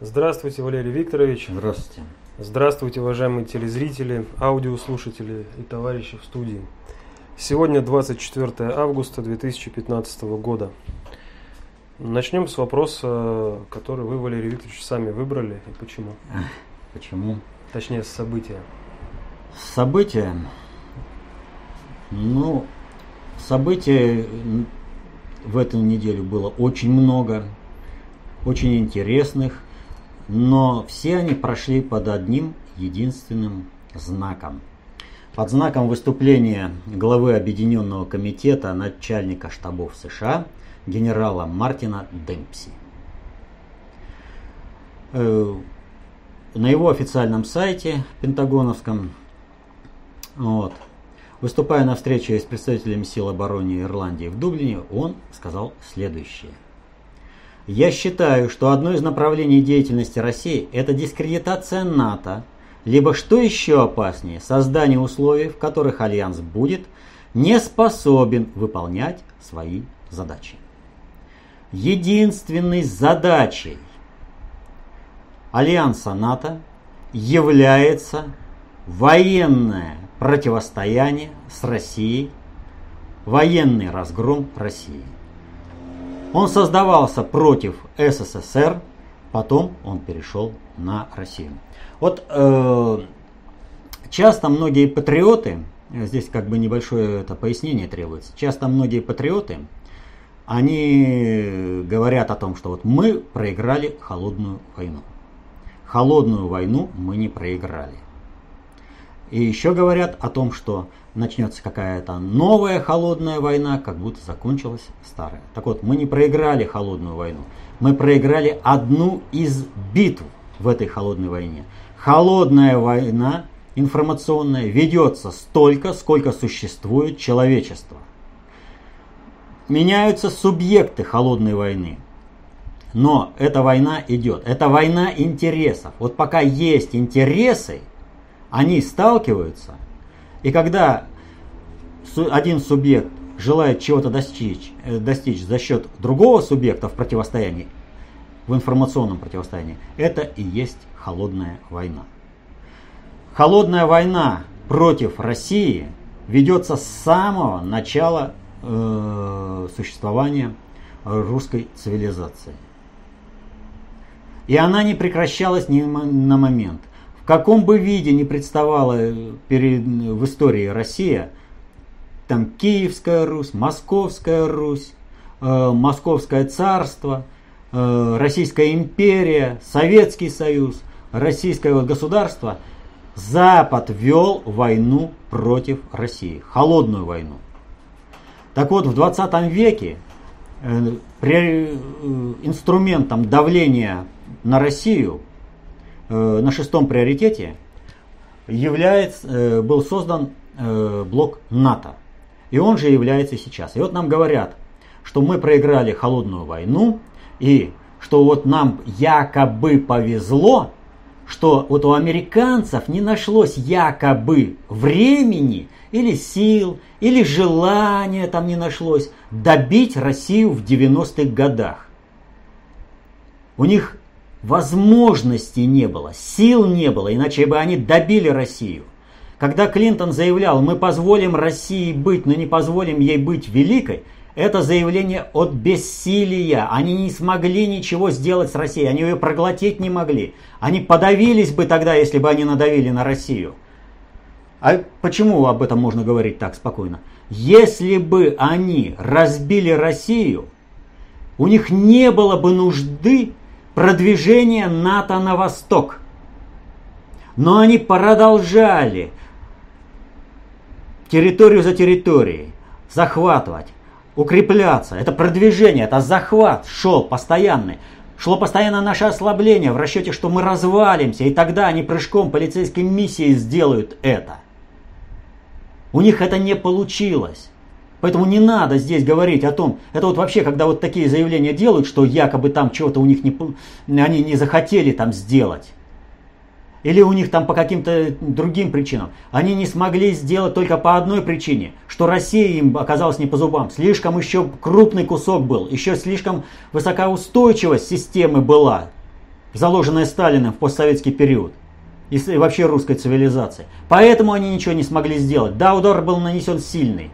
Здравствуйте, Валерий Викторович. Здравствуйте. Здравствуйте, уважаемые телезрители, аудиослушатели и товарищи в студии. Сегодня 24 августа 2015 года. Начнем с вопроса, который вы, Валерий Викторович, сами выбрали. И почему? Почему? Точнее, с события. События? Ну, событий в эту неделю было очень много, очень интересных, но все они прошли под одним единственным знаком. Под знаком выступления главы Объединенного комитета начальника штабов США генерала Мартина Демпси. На его официальном сайте пентагоновском, выступая на встрече с представителями сил обороны Ирландии в Дублине, он сказал следующее. «Я считаю, что одно из направлений деятельности России – это дискредитация НАТО, либо, что еще опаснее, создание условий, в которых Альянс будет не способен выполнять свои задачи». Единственной задачей Альянса НАТО является военное противостояние с Россией, военный разгром России. Он создавался против СССР, потом он перешел на Россию. Часто многие патриоты, здесь как бы небольшое это пояснение требуется, часто многие патриоты, они говорят о том, что мы проиграли холодную войну. Холодную войну мы не проиграли. И еще говорят о том, что начнется какая-то новая холодная война, как будто закончилась старая. Так вот, мы не проиграли холодную войну. Мы проиграли одну из битв в этой холодной войне. Холодная война информационная ведется столько, сколько существует человечество. Меняются субъекты холодной войны. Но эта война идет. Это война интересов. Вот пока есть интересы, они сталкиваются, и когда один субъект желает чего-то достичь за счет другого субъекта в противостоянии, в информационном противостоянии, это и есть холодная война. Холодная война против России ведется с самого начала существования русской цивилизации. И она не прекращалась ни на момент. В каком бы виде ни представала в истории Россия, там Киевская Русь, Московская Русь, Московское Царство, Российская Империя, Советский Союз, Российское государство, Запад вел войну против России, холодную войну. Так вот, в 20 веке инструментом давления на Россию на 6-м приоритете был создан блок НАТО. И он же является сейчас. И вот нам говорят, что мы проиграли холодную войну, и что вот нам якобы повезло, что вот у американцев не нашлось якобы времени или сил, или желания там не нашлось добить Россию в 90-х годах. У них возможностей не было, сил не было, иначе бы они добили Россию. Когда Клинтон заявлял, мы позволим России быть, но не позволим ей быть великой, это заявление от бессилия. Они не смогли ничего сделать с Россией, они ее проглотить не могли. Они подавились бы тогда, если бы они надавили на Россию. А почему об этом можно говорить так спокойно? Если бы они разбили Россию, у них не было бы нужды продвижение НАТО на восток. Но они продолжали территорию за территорией захватывать, укрепляться. Это продвижение, это захват шел постоянный. Шло постоянно наше ослабление в расчете, что мы развалимся, и тогда они прыжком полицейской миссии сделают это. У них это не получилось. Поэтому не надо здесь говорить о том, это вот вообще, когда вот такие заявления делают, что якобы там чего-то у них они не захотели там сделать. Или у них там по каким-то другим причинам. Они не смогли сделать только по одной причине, что Россия им оказалась не по зубам. Слишком еще крупный кусок был, еще слишком высокая устойчивость системы была заложенное Сталиным в постсоветский период и вообще русской цивилизации. Поэтому они ничего не смогли сделать. Да, удар был нанесен сильный,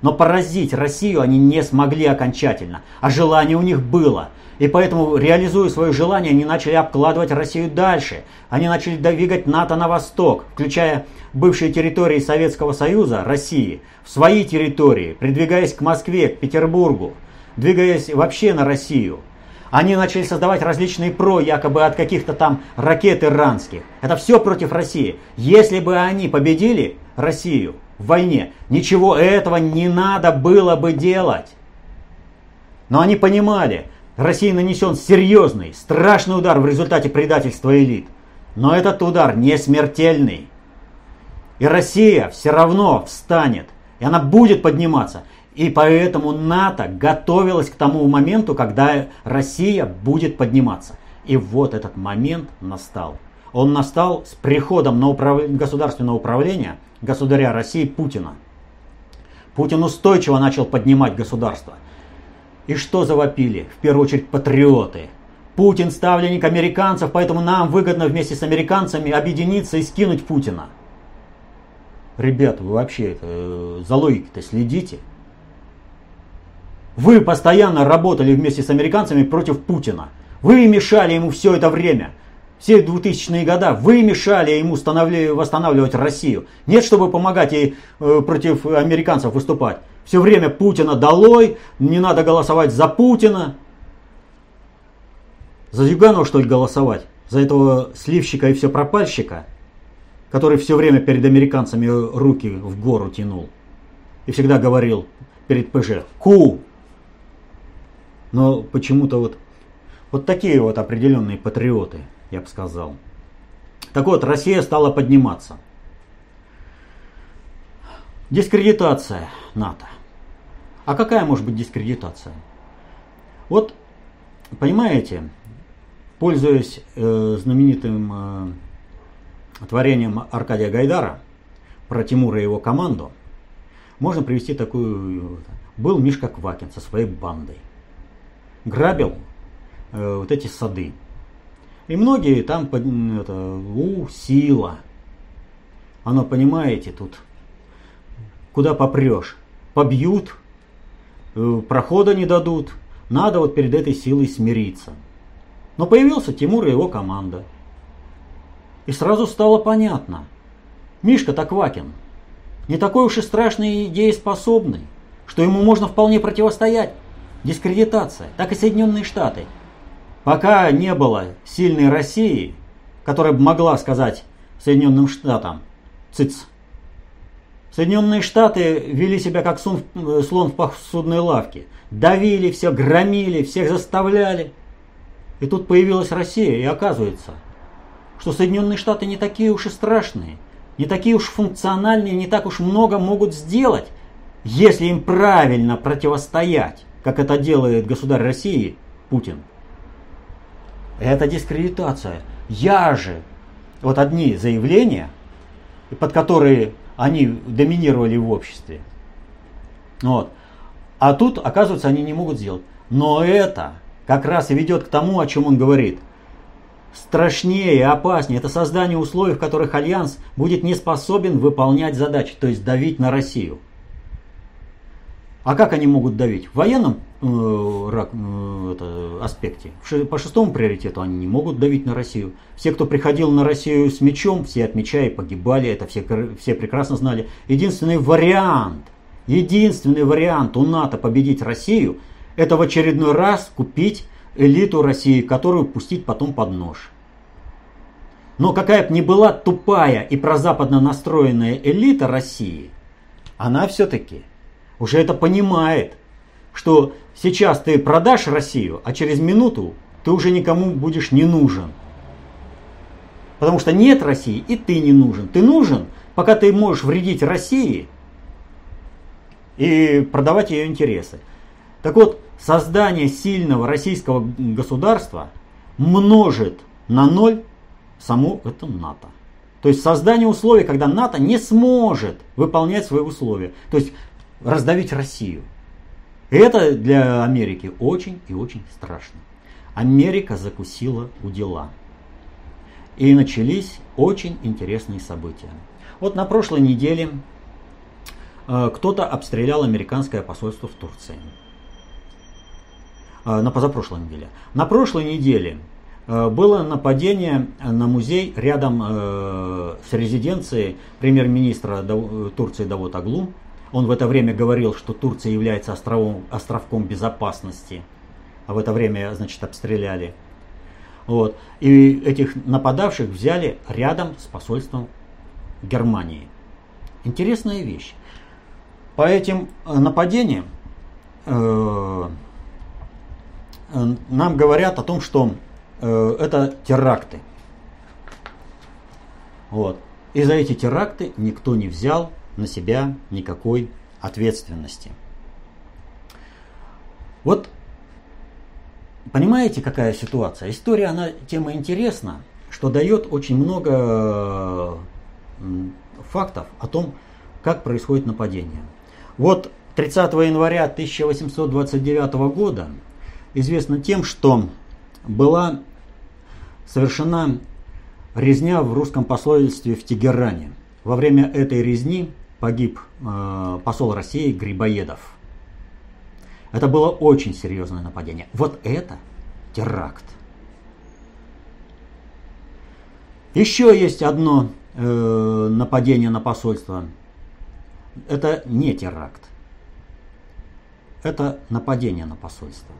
но поразить Россию они не смогли окончательно, а желание у них было. И поэтому, реализуя свое желание, они начали обкладывать Россию дальше. Они начали двигать НАТО на восток, включая бывшие территории Советского Союза, России, в свои территории, придвигаясь к Москве, к Петербургу, двигаясь вообще на Россию. Они начали создавать различные ПРО, якобы от каких-то там ракет иранских. Это все против России. Если бы они победили Россию в войне, ничего этого не надо было бы делать. Но они понимали, России нанесен серьезный, страшный удар в результате предательства элит. Но этот удар не смертельный. И Россия все равно встанет. И она будет подниматься. И поэтому НАТО готовилась к тому моменту, когда Россия будет подниматься. И вот этот момент настал. Он настал с приходом на государственное управление государя России Путина. Путин устойчиво начал поднимать государство. И что завопили? В первую очередь патриоты. Путин ставленник американцев, поэтому нам выгодно вместе с американцами объединиться и скинуть Путина. Ребята, вы вообще за логикой-то следите. Вы постоянно работали вместе с американцами против Путина. Вы мешали ему все это время. Все 2000-е годы вы мешали ему восстанавливать Россию. Нет, чтобы помогать ей против американцев выступать. Все время Путина долой, не надо голосовать за Путина. За Юганова, что ли, голосовать? За этого сливщика и все пропальщика, который все время перед американцами руки в гору тянул. И всегда говорил перед ПЖ: «Ку!» Но почему-то вот такие вот определенные патриоты, я бы сказал. Так вот, Россия стала подниматься. Дискредитация НАТО. А какая может быть дискредитация? Вот, понимаете, пользуясь знаменитым творением Аркадия Гайдара про Тимура и его команду, можно привести такую... Был Мишка Квакин со своей бандой. Грабил вот эти сады. И многие там, сила. Оно, понимаете, тут куда попрешь. Побьют, прохода не дадут. Надо вот перед этой силой смириться. Но появился Тимур и его команда. И сразу стало понятно. Мишка-то Квакин не такой уж и страшный и дееспособный, что ему можно вполне противостоять. Дискредитация. Так и Соединенные Штаты. Пока не было сильной России, которая бы могла сказать Соединенным Штатам «цыц». Соединенные Штаты вели себя как слон в посудной лавке. Давили все, громили, всех заставляли. И тут появилась Россия, и оказывается, что Соединенные Штаты не такие уж и страшные, не такие уж функциональные, не так уж много могут сделать, если им правильно противостоять, как это делает государь России Путин. Это дискредитация. Я же, вот одни заявления, под которые они доминировали в обществе. Вот. А тут, оказывается, они не могут сделать. Но это как раз и ведет к тому, о чем он говорит. Страшнее и опаснее. Это создание условий, в которых Альянс будет не способен выполнять задачи, то есть давить на Россию. А как они могут давить? В военном аспекте. По шестому приоритету они не могут давить на Россию. Все, кто приходил на Россию с мечом, все от меча и погибали. Это все прекрасно знали. Единственный вариант у НАТО победить Россию — это в очередной раз купить элиту России, которую пустить потом под нож. Но какая бы ни была тупая и прозападно настроенная элита России, она все-таки уже это понимает, что сейчас ты продашь Россию, а через минуту ты уже никому будешь не нужен. Потому что нет России, и ты не нужен. Ты нужен, пока ты можешь вредить России и продавать ее интересы. Так вот, создание сильного российского государства множит на ноль саму эту НАТО. То есть создание условий, когда НАТО не сможет выполнять свои условия. То есть раздавить Россию. И это для Америки очень и очень страшно. Америка закусила у дела. И начались очень интересные события. Вот на прошлой неделе кто-то обстрелял американское посольство в Турции. На позапрошлой неделе. На прошлой неделе было нападение на музей рядом с резиденцией премьер-министра Турции Давут Оглу. Он в это время говорил, что Турция является островком безопасности. А в это время, значит, обстреляли. Вот. И этих нападавших взяли рядом с посольством Германии. Интересная вещь. По этим нападениям нам говорят о том, что это теракты. Вот. И за эти теракты никто не взял на себя никакой ответственности. Вот понимаете, какая ситуация? История, она тема интересна, что дает очень много фактов о том, как происходит нападение. Вот 30 января 1829 года известно тем, что была совершена резня в русском посольстве в Тегеране. Во время этой резни погиб посол России Грибоедов. Это было очень серьезное нападение. Вот это теракт. Еще есть одно нападение на посольство. Это не теракт. Это нападение на посольство.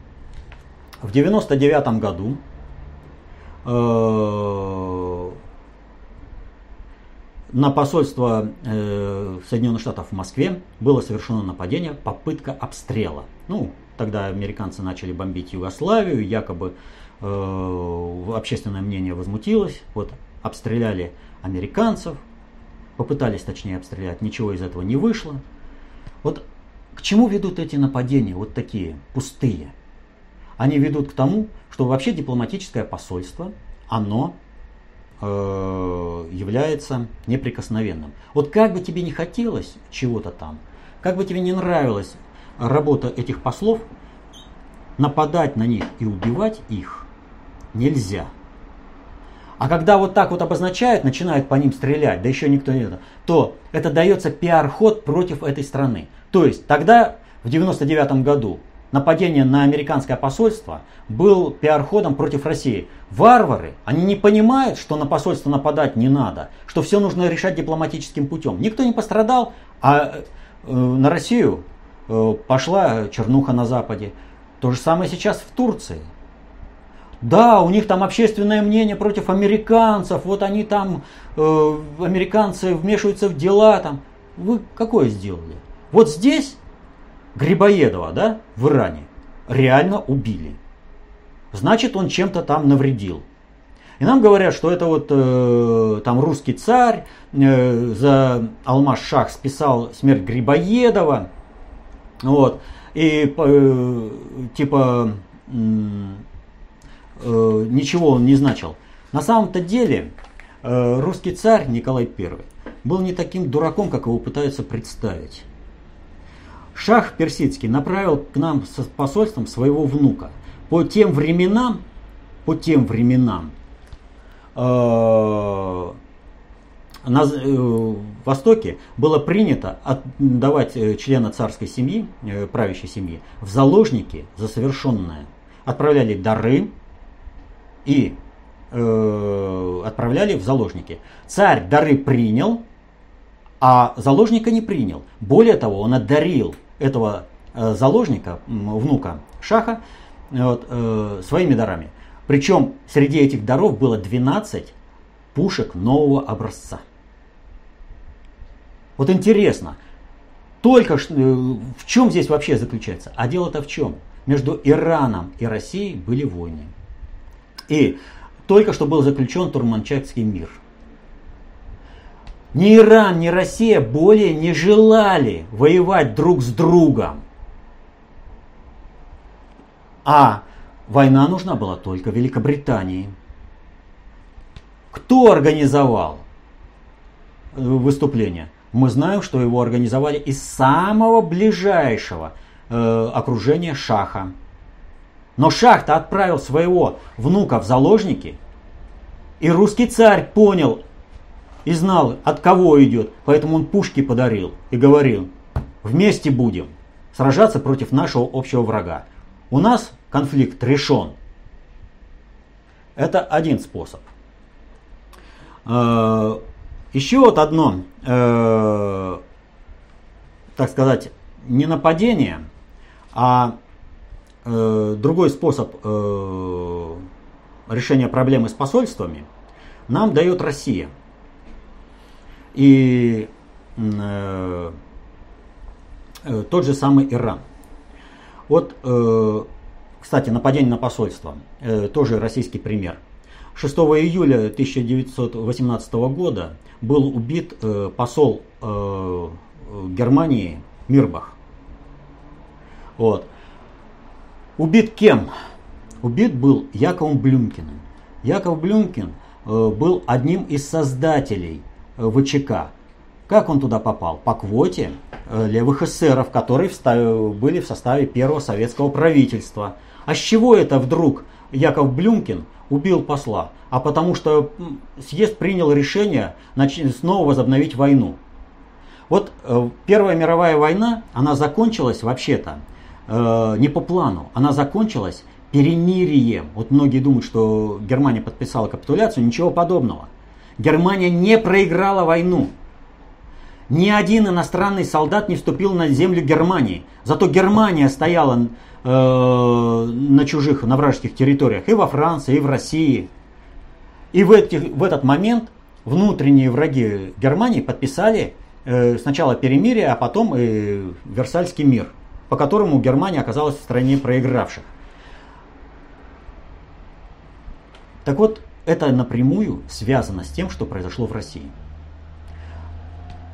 В 1999 году на посольство Соединенных Штатов в Москве было совершено нападение, попытка обстрела. Ну, тогда американцы начали бомбить Югославию, якобы общественное мнение возмутилось. Вот обстреляли американцев, попытались точнее обстрелять, ничего из этого не вышло. Вот к чему ведут эти нападения, вот такие, пустые? Они ведут к тому, что вообще дипломатическое посольство, оно является неприкосновенным. Вот как бы тебе не хотелось чего-то там, как бы тебе не нравилась работа этих послов, нападать на них и убивать их нельзя. А когда вот так вот обозначают, начинают по ним стрелять, да еще никто не... то это дается пиар-ход против этой страны. То есть тогда, в 1999 году, нападение на американское посольство был пиар-ходом против России. Варвары, они не понимают, что на посольство нападать не надо, что все нужно решать дипломатическим путем. Никто не пострадал, а на Россию пошла чернуха на Западе. То же самое сейчас в Турции. Да, у них там общественное мнение против американцев, вот они там, американцы вмешиваются в дела. Там. Вы какое сделали? Вот здесь... Грибоедова, да, в Иране, реально убили. Значит, он чем-то там навредил. И нам говорят, что это вот там русский царь за Алмаз-Шах списал смерть Грибоедова. Вот. И ничего он не значил. На самом-то деле русский царь Николай I был не таким дураком, как его пытаются представить. Шах персидский направил к нам с посольством своего внука. По тем временам на Востоке было принято отдавать члена царской семьи, правящей семьи, в заложники за совершенное. Отправляли дары и отправляли в заложники. Царь дары принял, а заложника не принял. Более того, он одарил этого заложника, внука Шаха, вот, своими дарами. Причем среди этих даров было 12 пушек нового образца. Вот интересно, только в чем здесь вообще заключается? А дело-то в чем? Между Ираном и Россией были войны. И только что был заключен Турманчакский мир. Ни Иран, ни Россия более не желали воевать друг с другом. А война нужна была только Великобритании. Кто организовал выступление? Мы знаем, что его организовали из самого ближайшего окружения Шаха. Но шах-то отправил своего внука в заложники. И русский царь понял и знал, от кого идет. Поэтому он пушки подарил и говорил: вместе будем сражаться против нашего общего врага. У нас конфликт решен. Это один способ. Еще вот одно, так сказать, не нападение, а другой способ решения проблемы с посольствами нам дает Россия. И тот же самый Иран. Вот, кстати, нападение на посольство, тоже российский пример. 6 июля 1918 года был убит посол Германии Мирбах. Вот. Убит кем? Убит был Яковом Блюмкиным. Яков Блюмкин был одним из создателей ВЧК. Как он туда попал? По квоте левых эсеров, которые были в составе первого советского правительства. А с чего это вдруг Яков Блюмкин убил посла? А потому что съезд принял решение снова возобновить войну. Вот Первая мировая война, она закончилась вообще-то не по плану. Она закончилась перемирием. Вот многие думают, что Германия подписала капитуляцию. Ничего подобного. Германия не проиграла войну. Ни один иностранный солдат не вступил на землю Германии. Зато Германия стояла на чужих, на вражеских территориях и во Франции, и в России. И в этот момент внутренние враги Германии подписали сначала перемирие, а потом и Версальский мир, по которому Германия оказалась в стране проигравших. Так вот, это напрямую связано с тем, что произошло в России.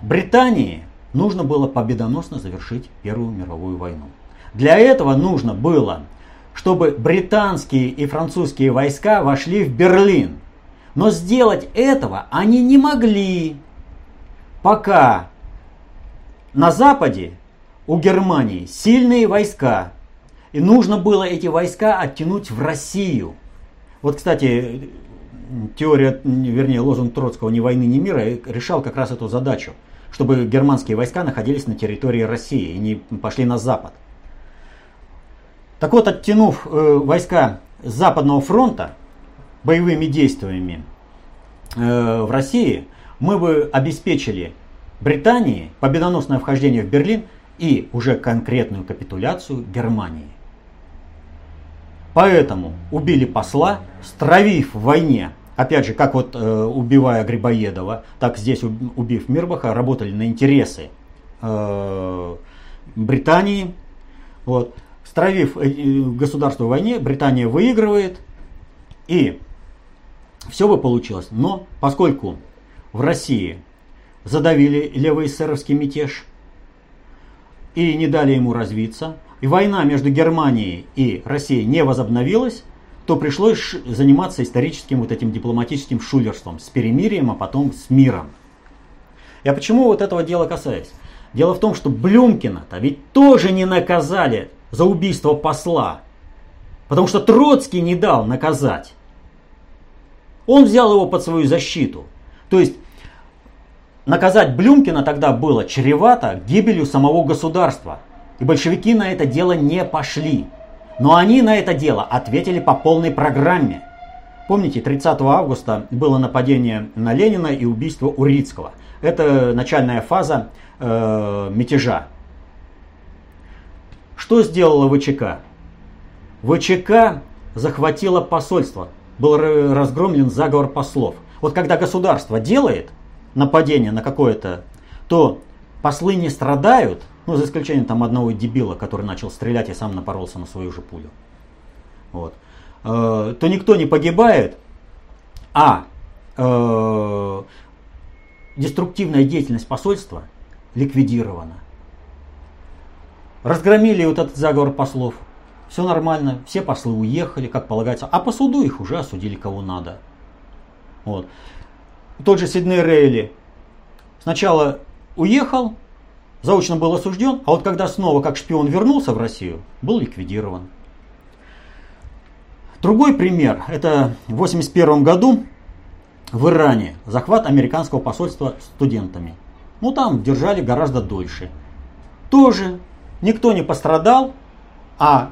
Британии нужно было победоносно завершить Первую мировую войну. Для этого нужно было, чтобы британские и французские войска вошли в Берлин. Но сделать этого они не могли, пока на Западе у Германии сильные войска. И нужно было эти войска оттянуть в Россию. Вот, кстати, теория, вернее, лозунг Троцкого «Ни войны, ни мира» решал как раз эту задачу, чтобы германские войска находились на территории России и не пошли на запад. Так вот, оттянув войска с Западного фронта боевыми действиями в России, мы бы обеспечили Британии победоносное вхождение в Берлин и уже конкретную капитуляцию Германии. Поэтому убили посла, стравив в войне. Опять же, как вот убивая Грибоедова, так здесь, убив Мирбаха, работали на интересы Британии. Вот. Стравив государство в войне, Британия выигрывает, и все бы получилось. Но поскольку в России задавили левоэсеровский мятеж и не дали ему развиться, и война между Германией и Россией не возобновилась, то пришлось заниматься историческим вот этим дипломатическим шулерством с перемирием, а потом с миром. Я почему вот этого дела касаюсь? Дело в том, что Блюмкина-то ведь тоже не наказали за убийство посла, потому что Троцкий не дал наказать. Он взял его под свою защиту. То есть наказать Блюмкина тогда было чревато гибелью самого государства. И большевики на это дело не пошли. Но они на это дело ответили по полной программе. Помните, 30 августа было нападение на Ленина и убийство Урицкого. Это начальная фаза мятежа. Что сделала ВЧК? ВЧК захватила посольство. Был разгромлен заговор послов. Вот когда государство делает нападение на какое-то, то послы не страдают, ну, за исключением там одного дебила, который начал стрелять и сам напоролся на свою же пулю. Вот. То никто не погибает, а деструктивная деятельность посольства ликвидирована. Разгромили вот этот заговор послов. Все нормально, все послы уехали, как полагается. А по суду их уже осудили, кого надо. Вот. Тот же Сидней Рейли сначала уехал, заочно был осужден, а вот когда снова как шпион вернулся в Россию, был ликвидирован. Другой пример, это в 1981 году в Иране захват американского посольства студентами. Ну там держали гораздо дольше. Тоже никто не пострадал, а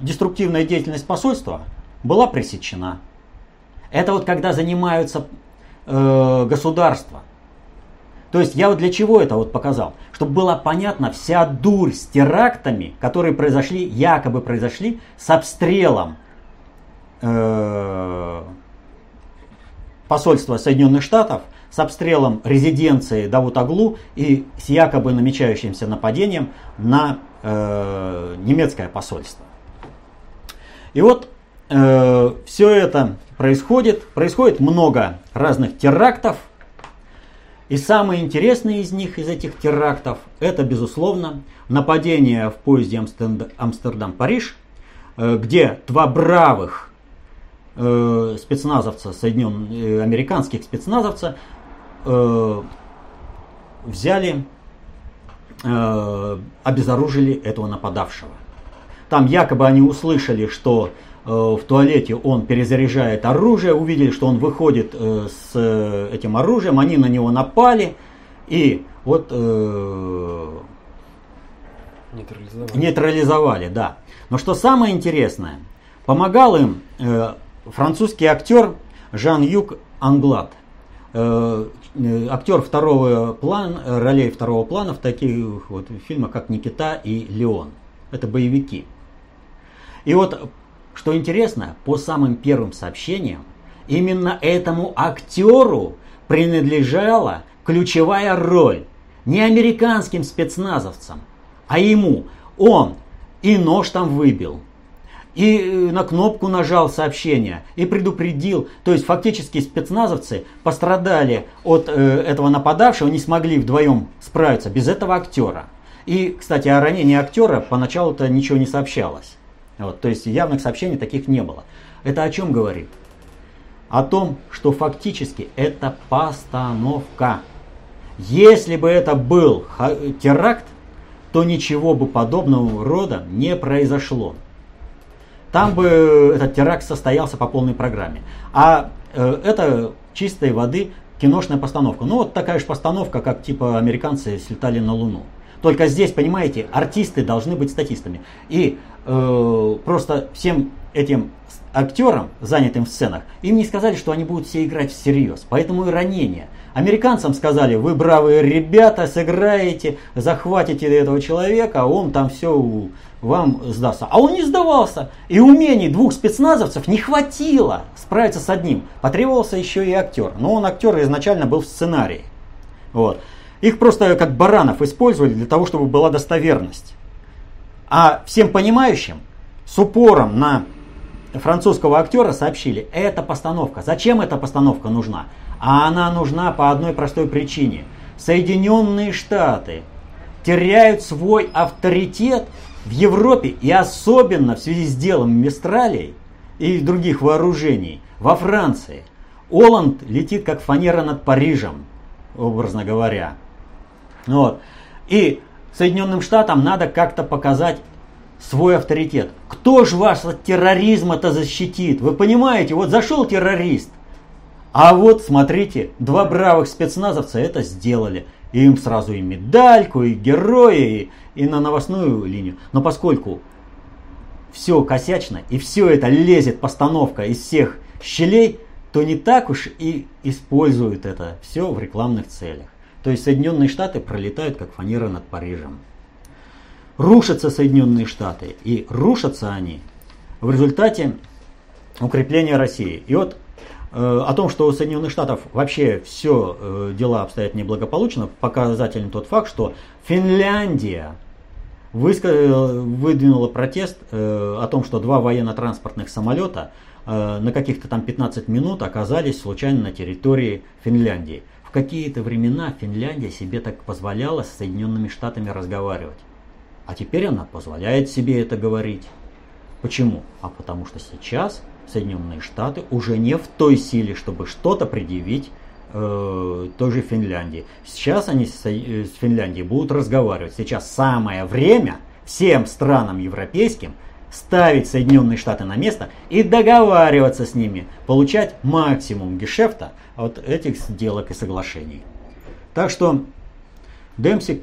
деструктивная деятельность посольства была пресечена. Это вот когда занимаются государства. То есть я вот для чего это вот показал? Чтобы была понятна вся дурь с терактами, которые произошли, якобы произошли с обстрелом посольства Соединенных Штатов, с обстрелом резиденции Давутоглу и с якобы намечающимся нападением на немецкое посольство. И вот все это происходит. Происходит много разных терактов. И самый интересный из них, из этих терактов, это, безусловно, нападение в поезде Амстердам-Париж, где два бравых спецназовца, американских спецназовца, взяли, обезоружили этого нападавшего. Там якобы они услышали, что в туалете он перезаряжает оружие, увидели, что он выходит с этим оружием, они на него напали и вот нейтрализовали, да. Но что самое интересное, помогал им французский актер Жан-Юк Англад, актер ролей второго плана в таких вот фильмах, как «Никита» и «Леон». Это боевики. И вот что интересно, по самым первым сообщениям, именно этому актеру принадлежала ключевая роль. Не американским спецназовцам, а ему. Он и нож там выбил, и на кнопку нажал сообщение, и предупредил. То есть фактически спецназовцы пострадали от этого нападавшего, не смогли вдвоем справиться без этого актера. И, кстати, о ранении актера поначалу-то ничего не сообщалось. Вот, то есть явных сообщений таких не было. Это о чем говорит? О том, что фактически это постановка. Если бы это был теракт, то ничего бы подобного рода не произошло. Там бы этот теракт состоялся по полной программе. А это чистой воды киношная постановка. Ну вот такая же постановка, как типа американцы слетали на Луну. Только здесь, понимаете, артисты должны быть статистами. И просто всем этим актерам, занятым в сценах, им не сказали, что они будут все играть всерьез. Поэтому и ранения. Американцам сказали, вы бравые ребята, сыграете, захватите этого человека, он там все вам сдастся. А он не сдавался. И умений двух спецназовцев не хватило справиться с одним. Потребовался еще и актер. Но он актер изначально был в сценарии. Вот. Их просто как баранов использовали для того, чтобы была достоверность. А всем понимающим с упором на французского актера сообщили, это постановка. Зачем эта постановка нужна? А она нужна по одной простой причине. Соединенные Штаты теряют свой авторитет в Европе и особенно в связи с делом Мистралей и других вооружений во Франции. Оланд летит как фанера над Парижем, образно говоря. Вот. И Соединенным Штатам надо как-то показать свой авторитет. Кто же вас от терроризма-то защитит? Вы понимаете, вот зашел террорист, а вот смотрите, два бравых спецназовца это сделали. И им сразу и медальку, и герои, и на новостную линию. Но поскольку все косячно, и все это лезет постановка из всех щелей, то не так уж и используют это все в рекламных целях. То есть Соединенные Штаты пролетают как фанера над Парижем. Рушатся Соединенные Штаты, и рушатся они в результате укрепления России. И вот о том, что у Соединенных Штатов вообще все дела обстоят неблагополучно, показателен тот факт, что Финляндия выдвинула протест о том, что два военно-транспортных самолета на каких-то там 15 минут оказались случайно на территории Финляндии. В какие-то времена Финляндия себе так позволяла с Соединенными Штатами разговаривать. А теперь она позволяет себе это говорить. Почему? А потому что сейчас Соединенные Штаты уже не в той силе, чтобы что-то предъявить той же Финляндии. Сейчас они с Финляндией будут разговаривать. Сейчас самое время всем странам европейским ставить Соединенные Штаты на место и договариваться с ними, получать максимум гешефта от этих сделок и соглашений. Так что Демпси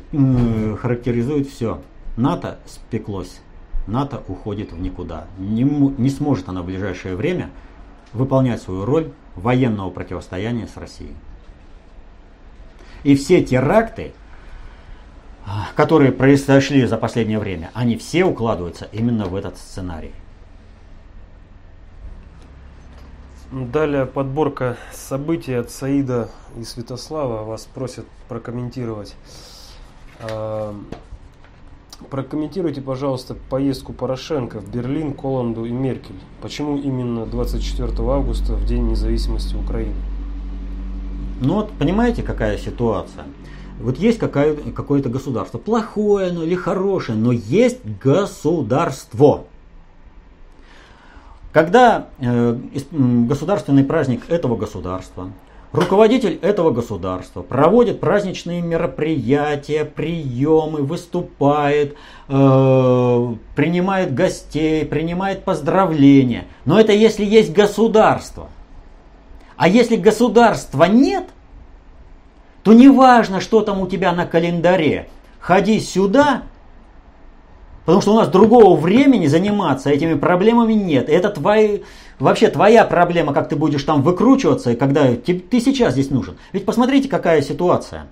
характеризует все. НАТО спеклось, НАТО уходит в никуда. Не сможет она в ближайшее время выполнять свою роль военного противостояния с Россией. И все теракты, которые произошли за последнее время, они все укладываются именно в этот сценарий. Далее подборка событий от Саида и Святослава. Вас просят прокомментировать. Прокомментируйте, пожалуйста, поездку Порошенко в Берлин, Коланду и Меркель. Почему именно 24 августа, в День независимости Украины? Ну вот, понимаете, какая ситуация? Вот есть какое-то государство, плохое оно или хорошее, но есть государство. Когда государственный праздник этого государства, руководитель этого государства проводит праздничные мероприятия, приемы, выступает, принимает гостей, принимает поздравления. Но это если есть государство. А если государства нет, то не важно, что там у тебя на календаре. Ходи сюда, потому что у нас другого времени заниматься этими проблемами нет. Это вообще твоя проблема, как ты будешь там выкручиваться, и когда ты сейчас здесь нужен. Ведь посмотрите, какая ситуация.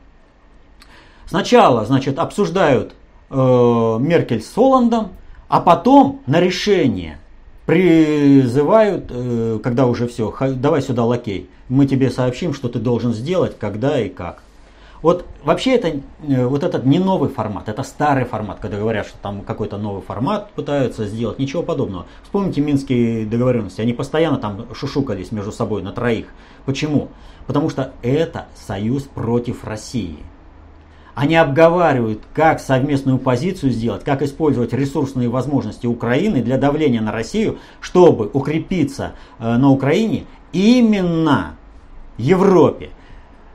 Сначала, значит, обсуждают Меркель с Оландом, а потом на решение призывают, когда уже все, давай сюда, лакей, мы тебе сообщим, что ты должен сделать, когда и как. Вот вообще это вот этот не новый формат, это старый формат, когда говорят, что там какой-то новый формат пытаются сделать, ничего подобного. Вспомните минские договоренности, они постоянно там шушукались между собой на троих. Почему? Потому что это союз против России. Они обговаривают, как совместную позицию сделать, как использовать ресурсные возможности Украины для давления на Россию, чтобы укрепиться на Украине именно в Европе.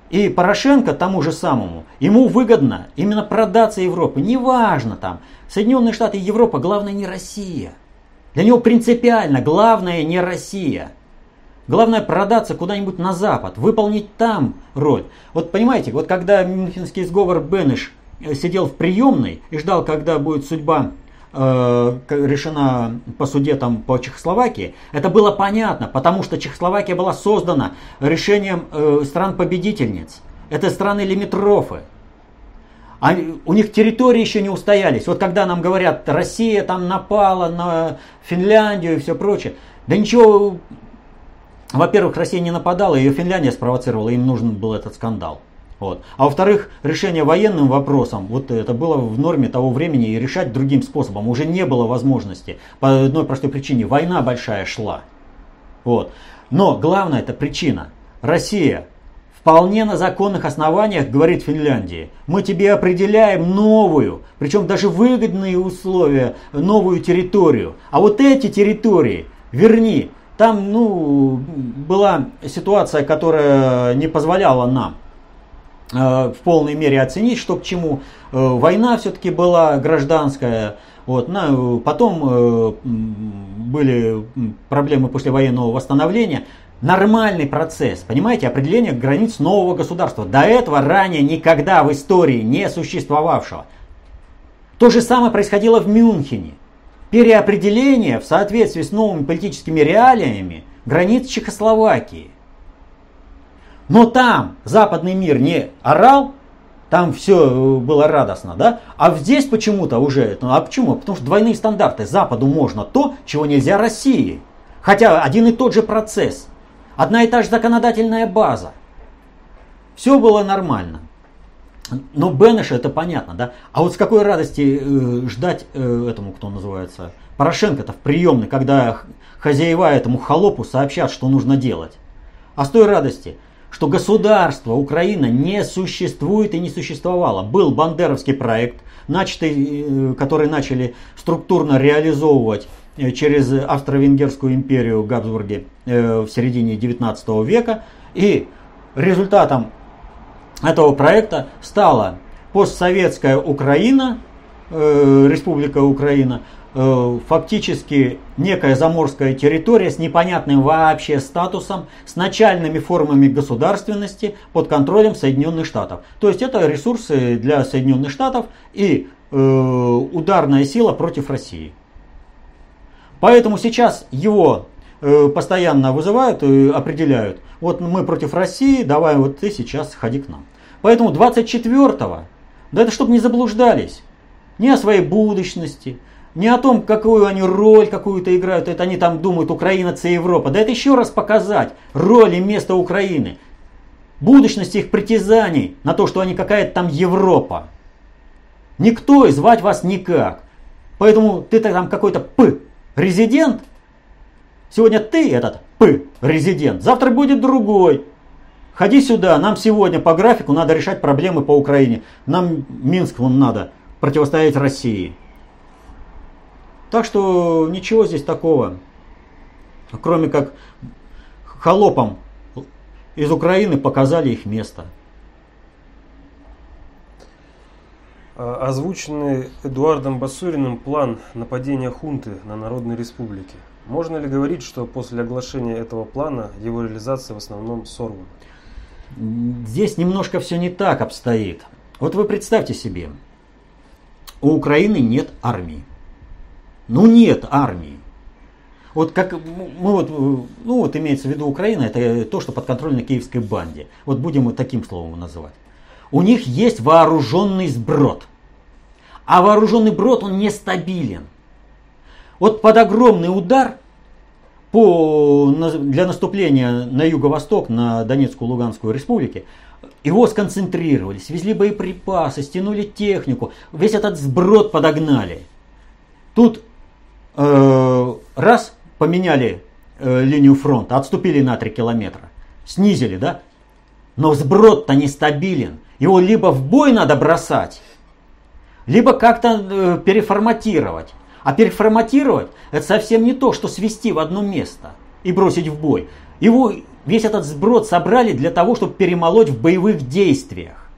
И Порошенко тому же самому. Ему выгодно именно продаться Европе. Неважно там. Соединенные Штаты и Европа, главное не Россия. Для него принципиально главное не Россия. Главное продаться куда-нибудь на Запад, выполнить там роль. Вот понимаете, вот когда Мюнхенский сговор Бенеш сидел в приемной и ждал, когда будет судьба решена по суде там, по Чехословакии, это было понятно, потому что Чехословакия была создана решением стран-победительниц. Это страны-лимитрофы. У них территории еще не устоялись. Вот когда нам говорят, Россия там напала на Финляндию и все прочее, да ничего. Во-первых, Россия не нападала, ее Финляндия спровоцировала, им нужен был этот скандал. Вот. А во-вторых, решение военным вопросом, вот это было в норме того времени, и решать другим способом уже не было возможности. По одной простой причине, война большая шла. Вот. Но главная эта причина. Россия вполне на законных основаниях говорит Финляндии, мы тебе определяем новую, причем даже выгодные условия, новую территорию. А вот эти территории верни. Там, была ситуация, которая не позволяла нам в полной мере оценить, что к чему. Война все-таки была гражданская. Вот. Потом были проблемы послевоенного восстановления. Нормальный процесс, понимаете, определение границ нового государства. До этого ранее никогда в истории не существовавшего. То же самое происходило в Мюнхене. Переопределение в соответствии с новыми политическими реалиями границ Чехословакии. Но там западный мир не орал, там все было радостно, да? А здесь почему-то уже, а почему? Потому что двойные стандарты. Западу можно то, чего нельзя России. Хотя один и тот же процесс, одна и та же законодательная база. Все было нормально. Но Бенеша это понятно, да? А вот с какой радости ждать этому, кто называется, Порошенко-то в приемной, когда хозяева этому холопу сообщат, что нужно делать. А с той радости, что государство Украина не существует и не существовало. Был бандеровский проект, который начали структурно реализовывать через Австро-Венгерскую империю Габсбурги в середине 19 века. И результатом этого проекта стала постсоветская Украина Республика Украина, фактически некая заморская территория с непонятным вообще статусом, с начальными формами государственности под контролем Соединенных Штатов. То есть это ресурсы для Соединенных Штатов и ударная сила против России. Поэтому сейчас его постоянно вызывают и определяют. Вот мы против России, давай вот ты сейчас ходи к нам. Поэтому 24-го, да это чтобы не заблуждались, ни о своей будущности, ни о том, какую они роль какую-то играют, это они там думают, Украина, це Европа. Да это еще раз показать роль и место Украины, будущность их притязаний на то, что они какая-то там Европа. Никто и звать вас никак. Поэтому ты там какой-то резидент, сегодня ты этот резидент, завтра будет другой. Ходи сюда, нам сегодня по графику надо решать проблемы по Украине. Нам Минск надо противостоять России. Так что ничего здесь такого, кроме как холопам из Украины показали их место. Озвученный Эдуардом Басуриным план нападения хунты на народные республики. Можно ли говорить, что после оглашения этого плана его реализация в основном сорвана? Здесь немножко все не так обстоит. Вот вы представьте себе, у Украины нет армии. Ну нет армии. Вот как мы вот имеется в виду Украина, это то, что подконтрольно киевской банде. Вот будем мы таким словом называть. У них есть вооруженный сброд. А вооруженный сброд, он нестабилен. Вот под огромный удар для наступления на юго-восток, на Донецкую Луганскую республики, его сконцентрировали, свезли боеприпасы, стянули технику, весь этот сброд подогнали. Тут раз поменяли линию фронта, отступили на 3 километра, снизили, да? Но сброд-то нестабилен. Его либо в бой надо бросать, либо как-то переформатировать. А переформатировать это совсем не то, что свести в одно место и бросить в бой. Его весь этот сброд собрали для того, чтобы перемолоть в боевых действиях.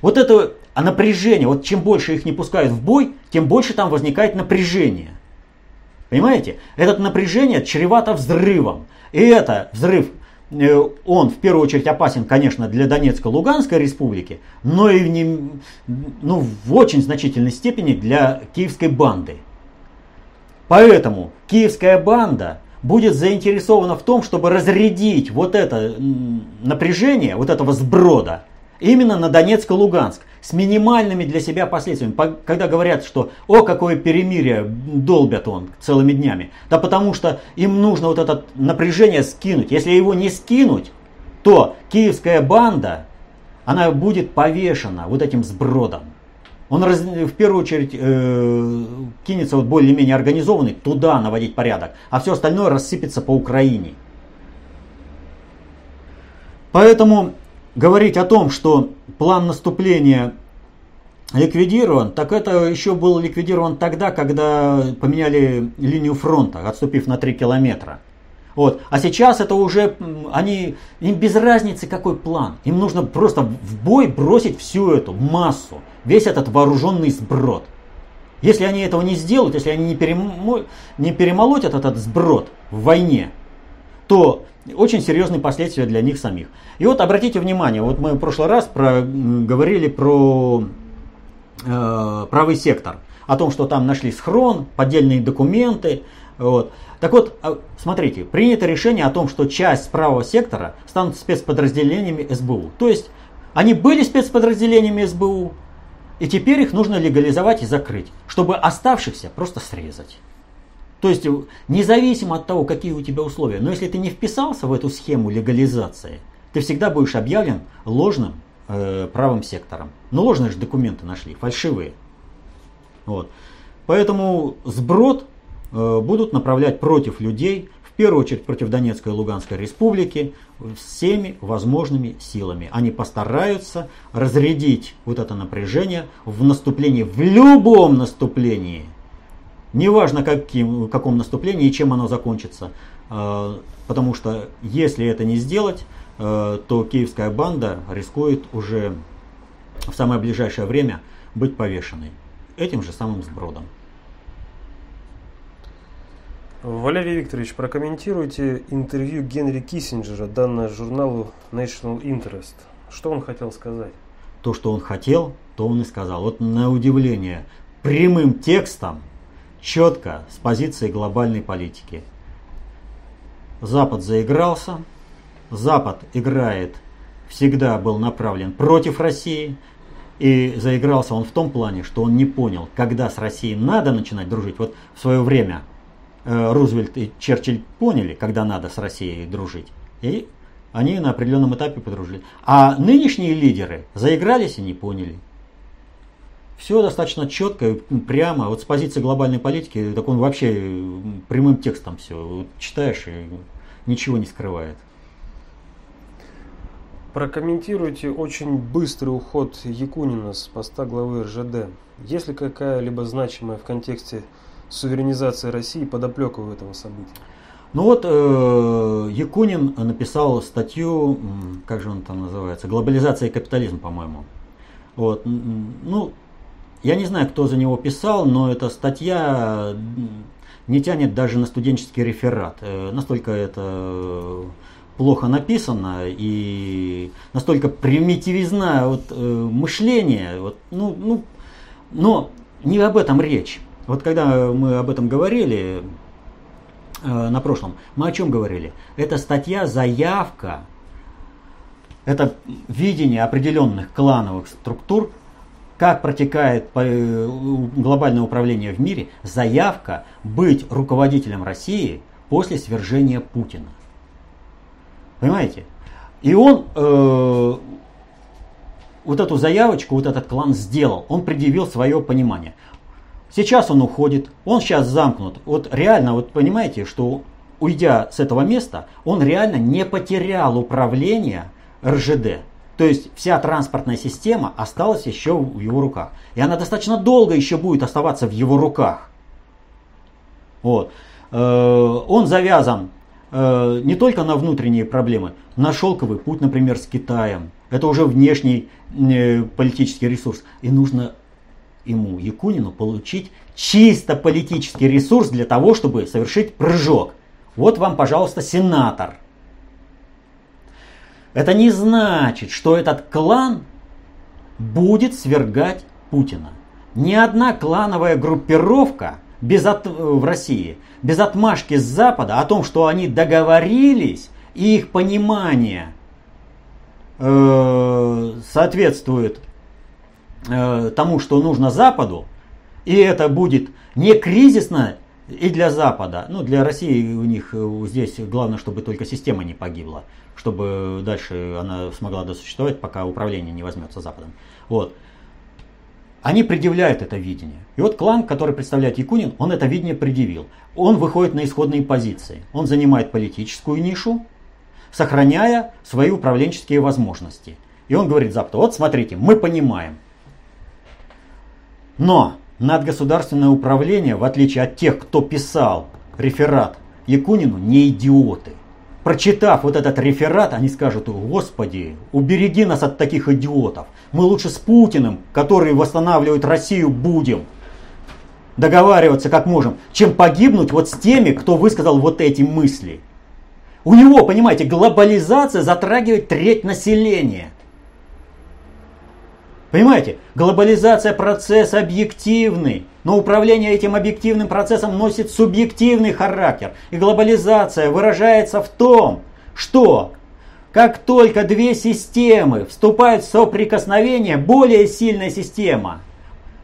Вот это напряжение, вот чем больше их не пускают в бой, тем больше там возникает напряжение. Понимаете? Это напряжение чревато взрывом. И это взрыв, он в первую очередь опасен, конечно, для Донецко-Луганской республики, но и в очень значительной степени для киевской банды. Поэтому киевская банда будет заинтересована в том, чтобы разрядить вот это напряжение, вот этого сброда, именно на Донецк-Луганск, с минимальными для себя последствиями. Когда говорят, что какое перемирие долбят целыми днями, да потому что им нужно вот это напряжение скинуть. Если его не скинуть, то киевская банда, она будет повешена вот этим сбродом. Он в первую очередь кинется вот более-менее организованный, туда наводить порядок, а все остальное рассыпется по Украине. Поэтому говорить о том, что план наступления ликвидирован, так это еще был ликвидирован тогда, когда поменяли линию фронта, отступив на 3 километра. Вот. А сейчас это уже, им без разницы какой план. Им нужно просто в бой бросить всю эту массу, весь этот вооруженный сброд. Если они этого не сделают, если они не перемолотят этот сброд в войне, то очень серьезные последствия для них самих. И вот обратите внимание, вот мы в прошлый раз говорили про правый сектор, о том, что там нашли схрон, поддельные документы. Вот. Так вот, смотрите, принято решение о том, что часть правого сектора станут спецподразделениями СБУ. То есть они были спецподразделениями СБУ, и теперь их нужно легализовать и закрыть, чтобы оставшихся просто срезать. То есть, независимо от того, какие у тебя условия, но если ты не вписался в эту схему легализации, ты всегда будешь объявлен ложным правым сектором. Но ложные же документы нашли, фальшивые. Вот. Поэтому сброд будут направлять против людей, в первую очередь против Донецкой и Луганской республики, всеми возможными силами. Они постараются разрядить вот это напряжение в наступлении, в любом наступлении. Неважно, в каком наступлении и чем оно закончится. Потому что если это не сделать, то киевская банда рискует уже в самое ближайшее время быть повешенной. этим же самым сбродом. Валерий Викторович, прокомментируйте интервью Генри Киссинджера, данное журналу National Interest. Что он хотел сказать? То, что он хотел, то он и сказал. Вот на удивление, прямым текстом, четко, с позиции глобальной политики. Запад заигрался, Запад играет, всегда был направлен против России, и заигрался он в том плане, что он не понял, когда с Россией надо начинать дружить. Вот в свое время Рузвельт и Черчилль поняли, когда надо с Россией дружить, и они на определенном этапе подружили. А нынешние лидеры заигрались и не поняли. Все достаточно четко и прямо. Вот с позиции глобальной политики, так он вообще прямым текстом все вот читаешь и ничего не скрывает. Прокомментируйте очень быстрый уход Якунина с поста главы РЖД. Есть ли какая-либо значимая в контексте суверенизации России подоплека у этого события? Ну вот Якунин написал статью, как же он там называется, «Глобализация и капитализм», по-моему. Вот. Ну, я не знаю, кто за него писал, но эта статья не тянет даже на студенческий реферат. Настолько это плохо написано и настолько примитивизна вот, мышление. Вот, но не об этом речь. Вот когда мы об этом говорили на прошлом, мы о чем говорили? Это статья, заявка, это видение определенных клановых структур, как протекает глобальное управление в мире, заявка быть руководителем России после свержения Путина. Понимаете? И он вот эту заявочку, вот этот клан сделал. Он предъявил свое понимание. Сейчас он уходит, он сейчас замкнут. Вот реально, вот понимаете, что уйдя с этого места, он реально не потерял управление РЖД. То есть вся транспортная система осталась еще в его руках. И она достаточно долго еще будет оставаться в его руках. Вот. Он завязан не только на внутренние проблемы, на шелковый путь, например, с Китаем. Это уже внешний политический ресурс. И нужно ему, Якунину, получить чисто политический ресурс для того, чтобы совершить прыжок. Вот вам, пожалуйста, сенатор. Это не значит, что этот клан будет свергать Путина. Ни одна клановая группировка в России без отмашки с Запада о том, что они договорились и их понимание соответствует тому, что нужно Западу, и это будет не кризисно и для Запада, ну для России у них здесь главное, чтобы только система не погибла, чтобы дальше она смогла досуществовать, пока управление не возьмется Западом. Вот. Они предъявляют это видение. И вот клан, который представляет Якунин, он это видение предъявил. Он выходит на исходные позиции. Он занимает политическую нишу, сохраняя свои управленческие возможности. И он говорит Западу: вот смотрите, мы понимаем. Но надгосударственное управление, в отличие от тех, кто писал реферат Якунину, не идиоты. Прочитав вот этот реферат, они скажут: Господи, убереги нас от таких идиотов. Мы лучше с Путиным, который восстанавливает Россию, будем договариваться как можем, чем погибнуть вот с теми, кто высказал вот эти мысли. У него, понимаете, глобализация затрагивает треть населения. Понимаете, глобализация — процесс объективный, но управление этим объективным процессом носит субъективный характер. И глобализация выражается в том, что как только две системы вступают в соприкосновение, более сильная система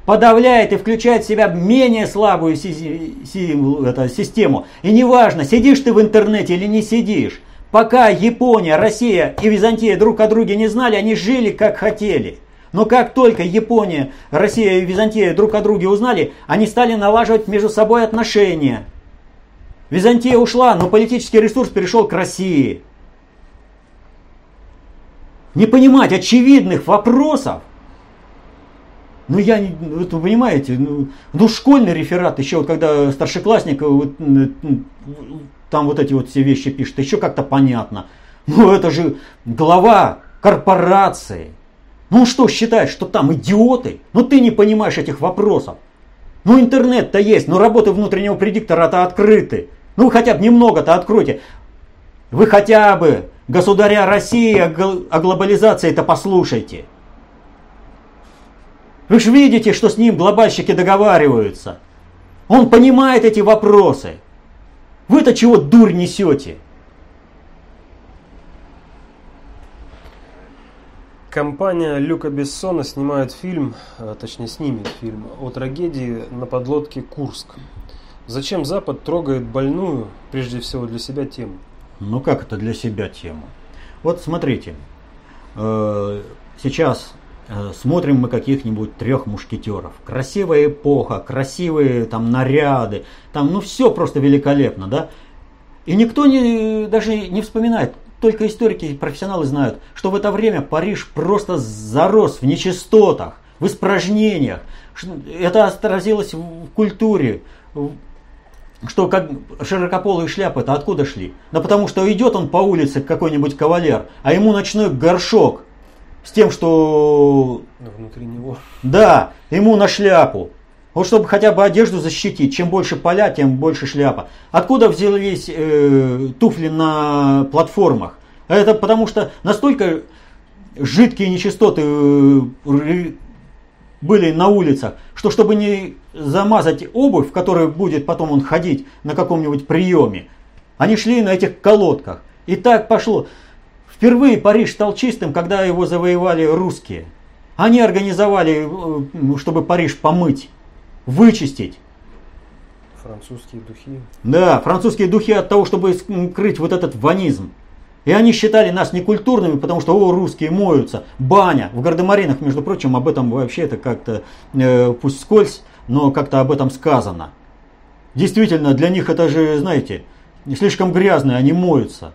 подавляет и включает в себя менее слабую систему. И неважно, сидишь ты в интернете или не сидишь, пока Япония, Россия и Византия друг о друге не знали, они жили как хотели. Но как только Япония, Россия и Византия друг о друге узнали, они стали налаживать между собой отношения. Византия ушла, но политический ресурс перешел к России. Не понимать очевидных вопросов. Ну я, вы понимаете, ну школьный реферат еще, вот, когда старшеклассник вот, там вот эти вот все вещи пишет, еще как-то понятно. Ну это же глава корпорации. Ну что, считаешь, что там идиоты? Ну ты не понимаешь этих вопросов. Ну интернет-то есть, но работы внутреннего предиктора-то открыты. Ну вы хотя бы немного-то откройте. Вы хотя бы государя России о глобализации-то послушайте. Вы же видите, что с ним глобальщики договариваются. Он понимает эти вопросы. Вы-то чего дурь несете? Компания Люка Бессона снимает фильм, точнее снимет фильм о трагедии на подлодке «Курск». Зачем Запад трогает больную, прежде всего для себя, тему? Ну как это для себя тему? Вот смотрите, сейчас смотрим мы каких-нибудь трех мушкетеров. Красивая эпоха, красивые там наряды, там, ну все просто великолепно, да? И никто даже не вспоминает. Только историки и профессионалы знают, что в это время Париж просто зарос в нечистотах, в испражнениях. Это отразилось в культуре, что как широкополые шляпы-то откуда шли? Да потому что идет он по улице, какой-нибудь кавалер, а ему ночной горшок с тем, что... Внутри него. Да, ему на шляпу. Вот чтобы хотя бы одежду защитить, чем больше поля, тем больше шляпа. Откуда взялись туфли на платформах? Это потому что настолько жидкие нечистоты были на улицах, что чтобы не замазать обувь, в которой будет потом он ходить на каком-нибудь приеме, они шли на этих колодках. И так пошло. Впервые Париж стал чистым, когда его завоевали русские. Они организовали, чтобы Париж помыть. Вычистить. Французские духи. Да, французские духи от того, чтобы скрыть вот этот ванизм. И они считали нас некультурными, потому что, о, русские моются. Баня. В Гардемаринах, между прочим, об этом вообще это как-то, пусть вскользь, но как-то об этом сказано. Действительно, для них это же, знаете, слишком грязные, они моются.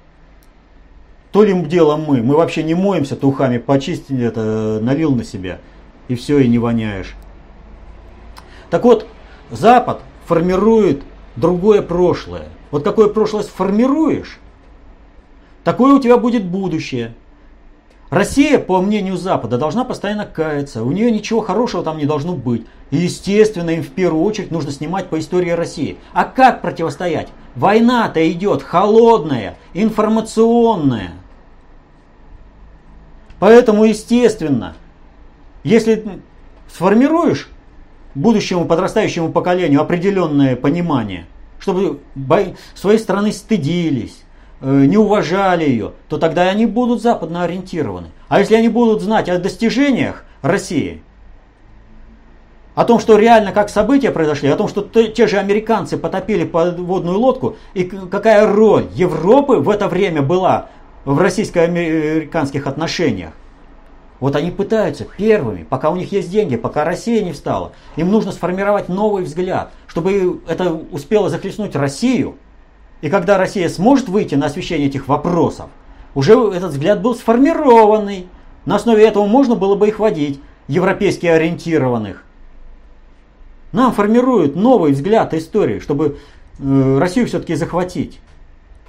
То ли им дело мы. Мы вообще не моемся, тухами почистили, это налил на себя. И все, и не воняешь. Так вот, Запад формирует другое прошлое. Вот какое прошлое сформируешь, такое у тебя будет будущее. Россия, по мнению Запада, должна постоянно каяться. У нее ничего хорошего там не должно быть. И, естественно, им в первую очередь нужно снимать по истории России. А как противостоять? Война-то идет холодная, информационная. Поэтому, естественно, если сформируешь будущему подрастающему поколению определенное понимание, чтобы своей страны стыдились, не уважали ее, то тогда они будут западно ориентированы. А если они будут знать о достижениях России, о том, что реально как события произошли, о том, что те же американцы потопили подводную лодку, и какая роль Европы в это время была в российско-американских отношениях, вот они пытаются первыми, пока у них есть деньги, пока Россия не встала. Им нужно сформировать новый взгляд, чтобы это успело захлестнуть Россию. И когда Россия сможет выйти на освещение этих вопросов, уже этот взгляд был сформированный. На основе этого можно было бы их водить, европейски ориентированных. Нам формируют новый взгляд истории, чтобы Россию все-таки захватить.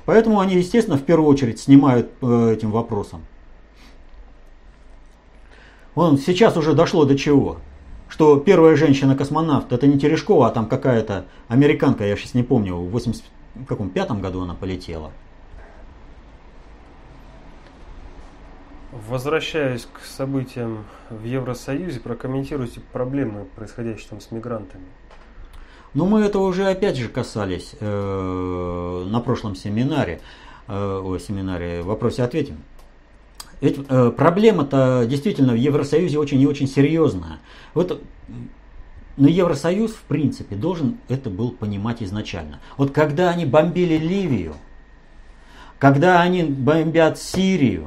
Поэтому они, естественно, в первую очередь снимают этим вопросом. Вон, сейчас уже дошло до чего? Что первая женщина-космонавт, это не Терешкова, а там какая-то американка, я сейчас не помню, в 85-м году она полетела. Возвращаясь к событиям в Евросоюзе, прокомментируйте проблемы, происходящие там с мигрантами. Ну, мы это уже опять же касались на прошлом семинаре, в «Вопросе ответим». Ведь проблема-то действительно в Евросоюзе очень и очень серьезная. Вот, но Евросоюз, в принципе, должен это был понимать изначально. Вот когда они бомбили Ливию, когда они бомбят Сирию,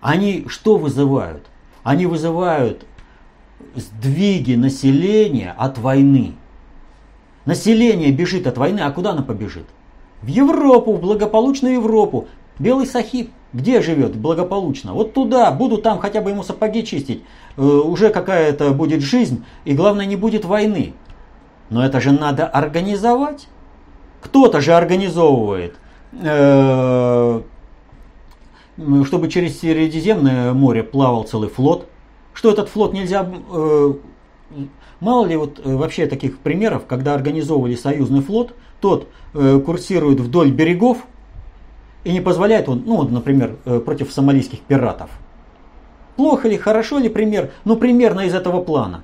они что вызывают? Они вызывают сдвиги населения от войны. Население бежит от войны, а куда оно побежит? В Европу, в благополучную Европу. Белый Сахиб где живет благополучно? Вот туда, буду там хотя бы ему сапоги чистить. Уже какая-то будет жизнь, и главное, не будет войны. Но это же надо организовать. Кто-то же организовывает, чтобы через Средиземное море плавал целый флот, что этот флот нельзя... Мало ли вот вообще таких примеров, когда организовывали союзный флот, тот курсирует вдоль берегов и не позволяет он, ну, например, против сомалийских пиратов. Плохо ли, хорошо ли пример? Ну, примерно из этого плана.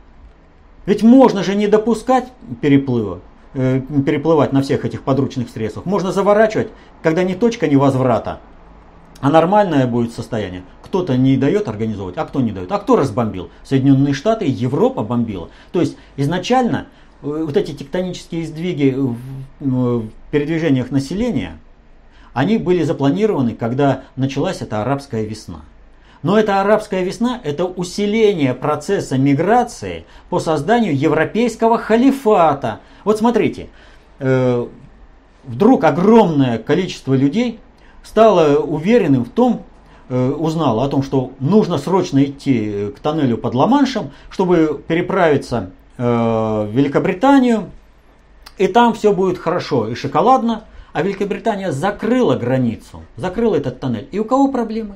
Ведь можно же не допускать переплыва, переплывать на всех этих подручных средствах. Можно заворачивать, когда ни точка невозврата, а нормальное будет состояние. Кто-то не дает организовывать, а кто не дает. А кто разбомбил? Соединенные Штаты и Европа бомбила. То есть изначально вот эти тектонические сдвиги в передвижениях населения, они были запланированы, когда началась эта арабская весна. Но эта арабская весна – это усиление процесса миграции по созданию европейского халифата. Вот смотрите, вдруг огромное количество людей стало уверенным в том, узнало о том, что нужно срочно идти к тоннелю под Ла-Маншем, чтобы переправиться в Великобританию, и там все будет хорошо и шоколадно. А Великобритания закрыла границу, закрыла этот тоннель. И у кого проблемы?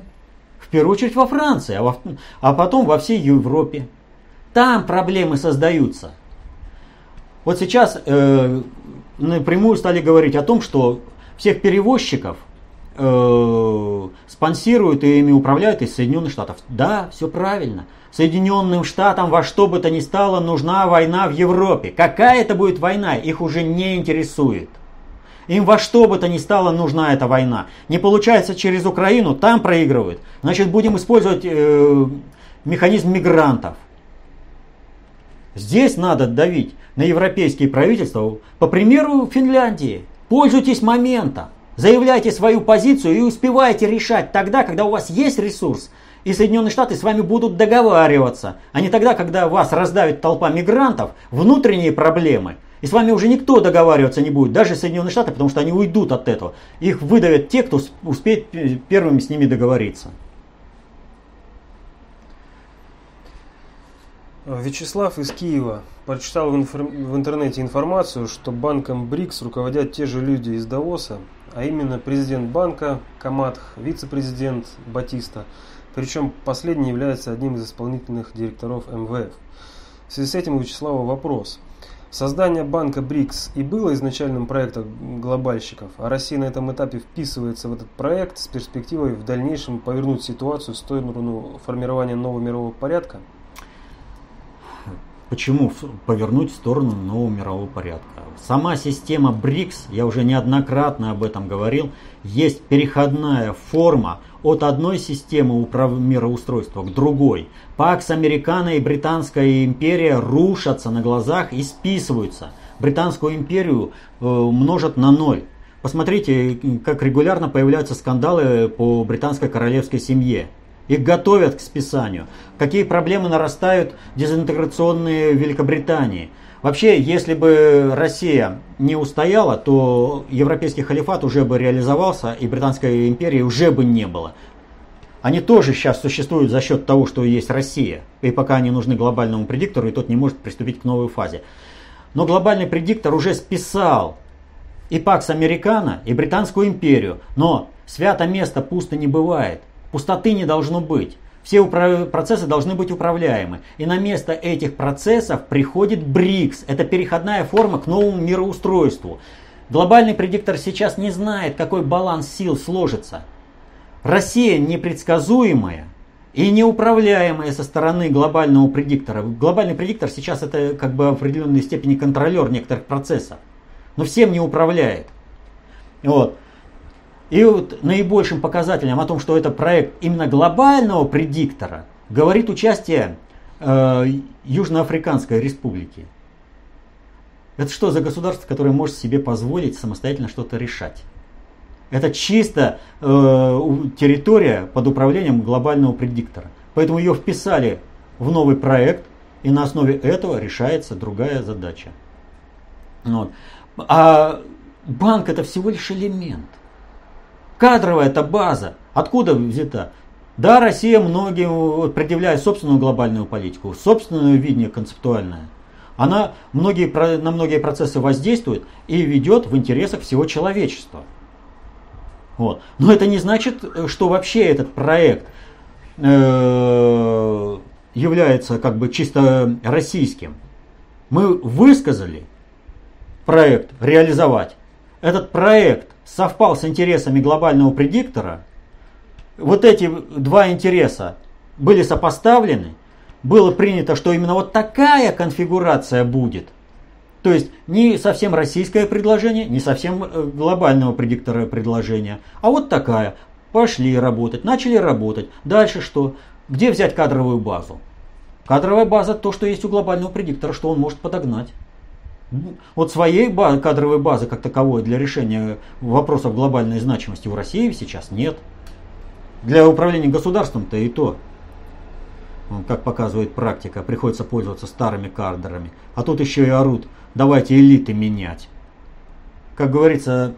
В первую очередь во Франции, а потом во всей Европе. Там проблемы создаются. Вот сейчас напрямую стали говорить о том, что всех перевозчиков спонсируют и ими управляют из Соединенных Штатов. Да, все правильно. Соединенным Штатам во что бы то ни стало нужна война в Европе. Какая это будет война, их уже не интересует. Им во что бы то ни стало нужна эта война. Не получается через Украину, там проигрывают. Значит, будем использовать механизм мигрантов. Здесь надо давить на европейские правительства. По примеру Финляндии. Пользуйтесь моментом. Заявляйте свою позицию и успевайте решать тогда, когда у вас есть ресурс. И Соединенные Штаты с вами будут договариваться. А не тогда, когда вас раздавит толпа мигрантов, внутренние проблемы. И с вами уже никто договариваться не будет, даже Соединенные Штаты, потому что они уйдут от этого. Их выдавят те, кто успеет первыми с ними договориться. Вячеслав из Киева прочитал в интернете информацию, что банком БРИКС руководят те же люди из Давоса, а именно президент банка Каматх, вице-президент Батиста. Причем последний является одним из исполнительных директоров МВФ. В связи с этим у Вячеслава вопрос. Создание банка БРИКС и было изначальным проектом глобальщиков, а Россия на этом этапе вписывается в этот проект с перспективой в дальнейшем повернуть ситуацию в сторону формирования нового мирового порядка? Почему повернуть в сторону нового мирового порядка? Сама система БРИКС, я уже неоднократно об этом говорил, есть переходная форма от одной системы мироустройства к другой. Пакс Американо и Британская империя рушатся на глазах и списываются. Британскую империю множат на ноль. Посмотрите, как регулярно появляются скандалы по британской королевской семье. Их готовят к списанию. Какие проблемы нарастают дезинтеграционные в Великобритании. Вообще, если бы Россия не устояла, то европейский халифат уже бы реализовался и Британской империи уже бы не было. Они тоже сейчас существуют за счет того, что есть Россия. И пока они нужны глобальному предиктору, и тот не может приступить к новой фазе. Но глобальный предиктор уже списал и Пакс Американо, и Британскую империю. Но свято место пусто не бывает. Пустоты не должно быть. Все процессы должны быть управляемы. И на место этих процессов приходит БРИКС. Это переходная форма к новому мироустройству. Глобальный предиктор сейчас не знает, какой баланс сил сложится. Россия непредсказуемая и неуправляемая со стороны глобального предиктора. Глобальный предиктор сейчас это как бы в определенной степени контролер некоторых процессов. Но всем не управляет. Вот. И вот наибольшим показателем о том, что это проект именно глобального предиктора, говорит участие Южноафриканской республики. Это что за государство, которое может себе позволить самостоятельно что-то решать? Это чисто территория под управлением глобального предиктора. Поэтому ее вписали в новый проект, и на основе этого решается другая задача. Вот. А банк это всего лишь элемент. Кадровая-то база. Откуда взята? Да, Россия многим предъявляет собственную глобальную политику, собственное видение концептуальное. Она на многие процессы воздействует и ведет в интересах всего человечества. Вот. Но это не значит, что вообще этот проект является как бы чисто российским, мы высказали проект реализовать. Этот проект совпал с интересами глобального предиктора. Вот эти два интереса были сопоставлены. Было принято, что именно вот такая конфигурация будет. То есть не совсем российское предложение, не совсем глобального предиктора предложения, а вот такая. Пошли работать, начали работать. Дальше что? Где взять кадровую базу? Кадровая база — то, что есть у глобального предиктора, что он может подогнать. Вот своей кадровой базы как таковой для решения вопросов глобальной значимости у России сейчас нет. Для управления государством-то и то, как показывает практика, приходится пользоваться старыми кадрами. А тут еще и орут: давайте элиты менять. Как говорится,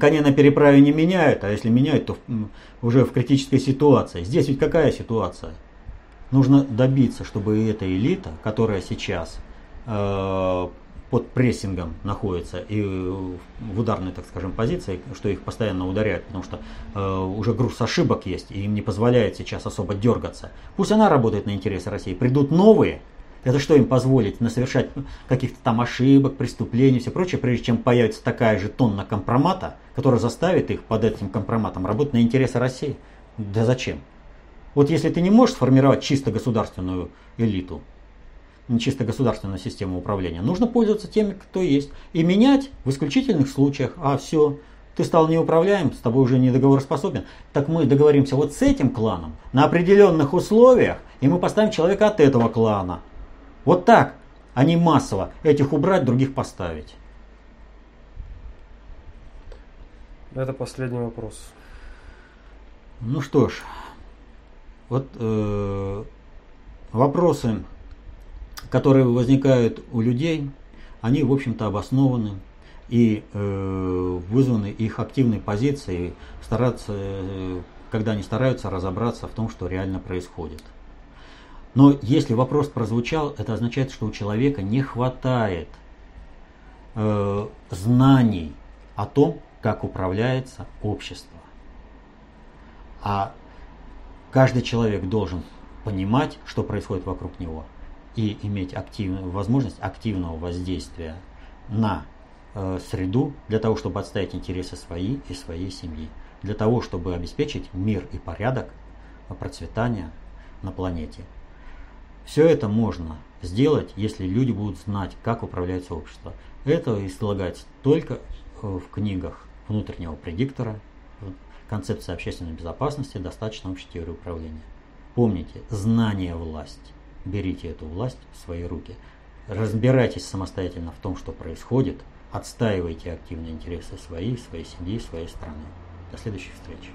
коня на переправе не меняют, а если меняют, то уже в критической ситуации. Здесь ведь какая ситуация? Нужно добиться, чтобы эта элита, которая сейчас под прессингом находится и в ударной, так скажем, позиции, что их постоянно ударяют, потому что уже груз ошибок есть, и им не позволяет сейчас особо дергаться. Пусть она работает на интересы России, придут новые, это что им позволит насовершать каких-то там ошибок, преступлений, все прочее, прежде чем появится такая же тонна компромата, которая заставит их под этим компроматом работать на интересы России. Да зачем? Вот если ты не можешь сформировать чисто государственную элиту, чисто государственную систему управления, нужно пользоваться теми, кто есть, и менять в исключительных случаях. А все, ты стал неуправляем, с тобой уже не договороспособен, так мы договоримся вот с этим кланом на определенных условиях, и мы поставим человека от этого клана. Вот так, а не массово этих убрать, других поставить. Это последний вопрос. Ну что ж, вот вопросы, которые возникают у людей, они, в общем-то, обоснованы и вызваны их активной позицией, когда они стараются разобраться в том, что реально происходит. Но если вопрос прозвучал, это означает, что у человека не хватает знаний о том, как управляется общество. А каждый человек должен понимать, что происходит вокруг него, и иметь возможность активного воздействия на среду для того, чтобы отстоять интересы свои и своей семьи, для того, чтобы обеспечить мир и порядок, процветание на планете. Все это можно сделать, если люди будут знать, как управляется общество. Это излагается только в книгах внутреннего предиктора, концепция общественной безопасности, достаточно общей теории управления. Помните, знание — власть. Берите эту власть в свои руки. Разбирайтесь самостоятельно в том, что происходит. Отстаивайте активные интересы своей семьи, своей страны. До следующих встреч.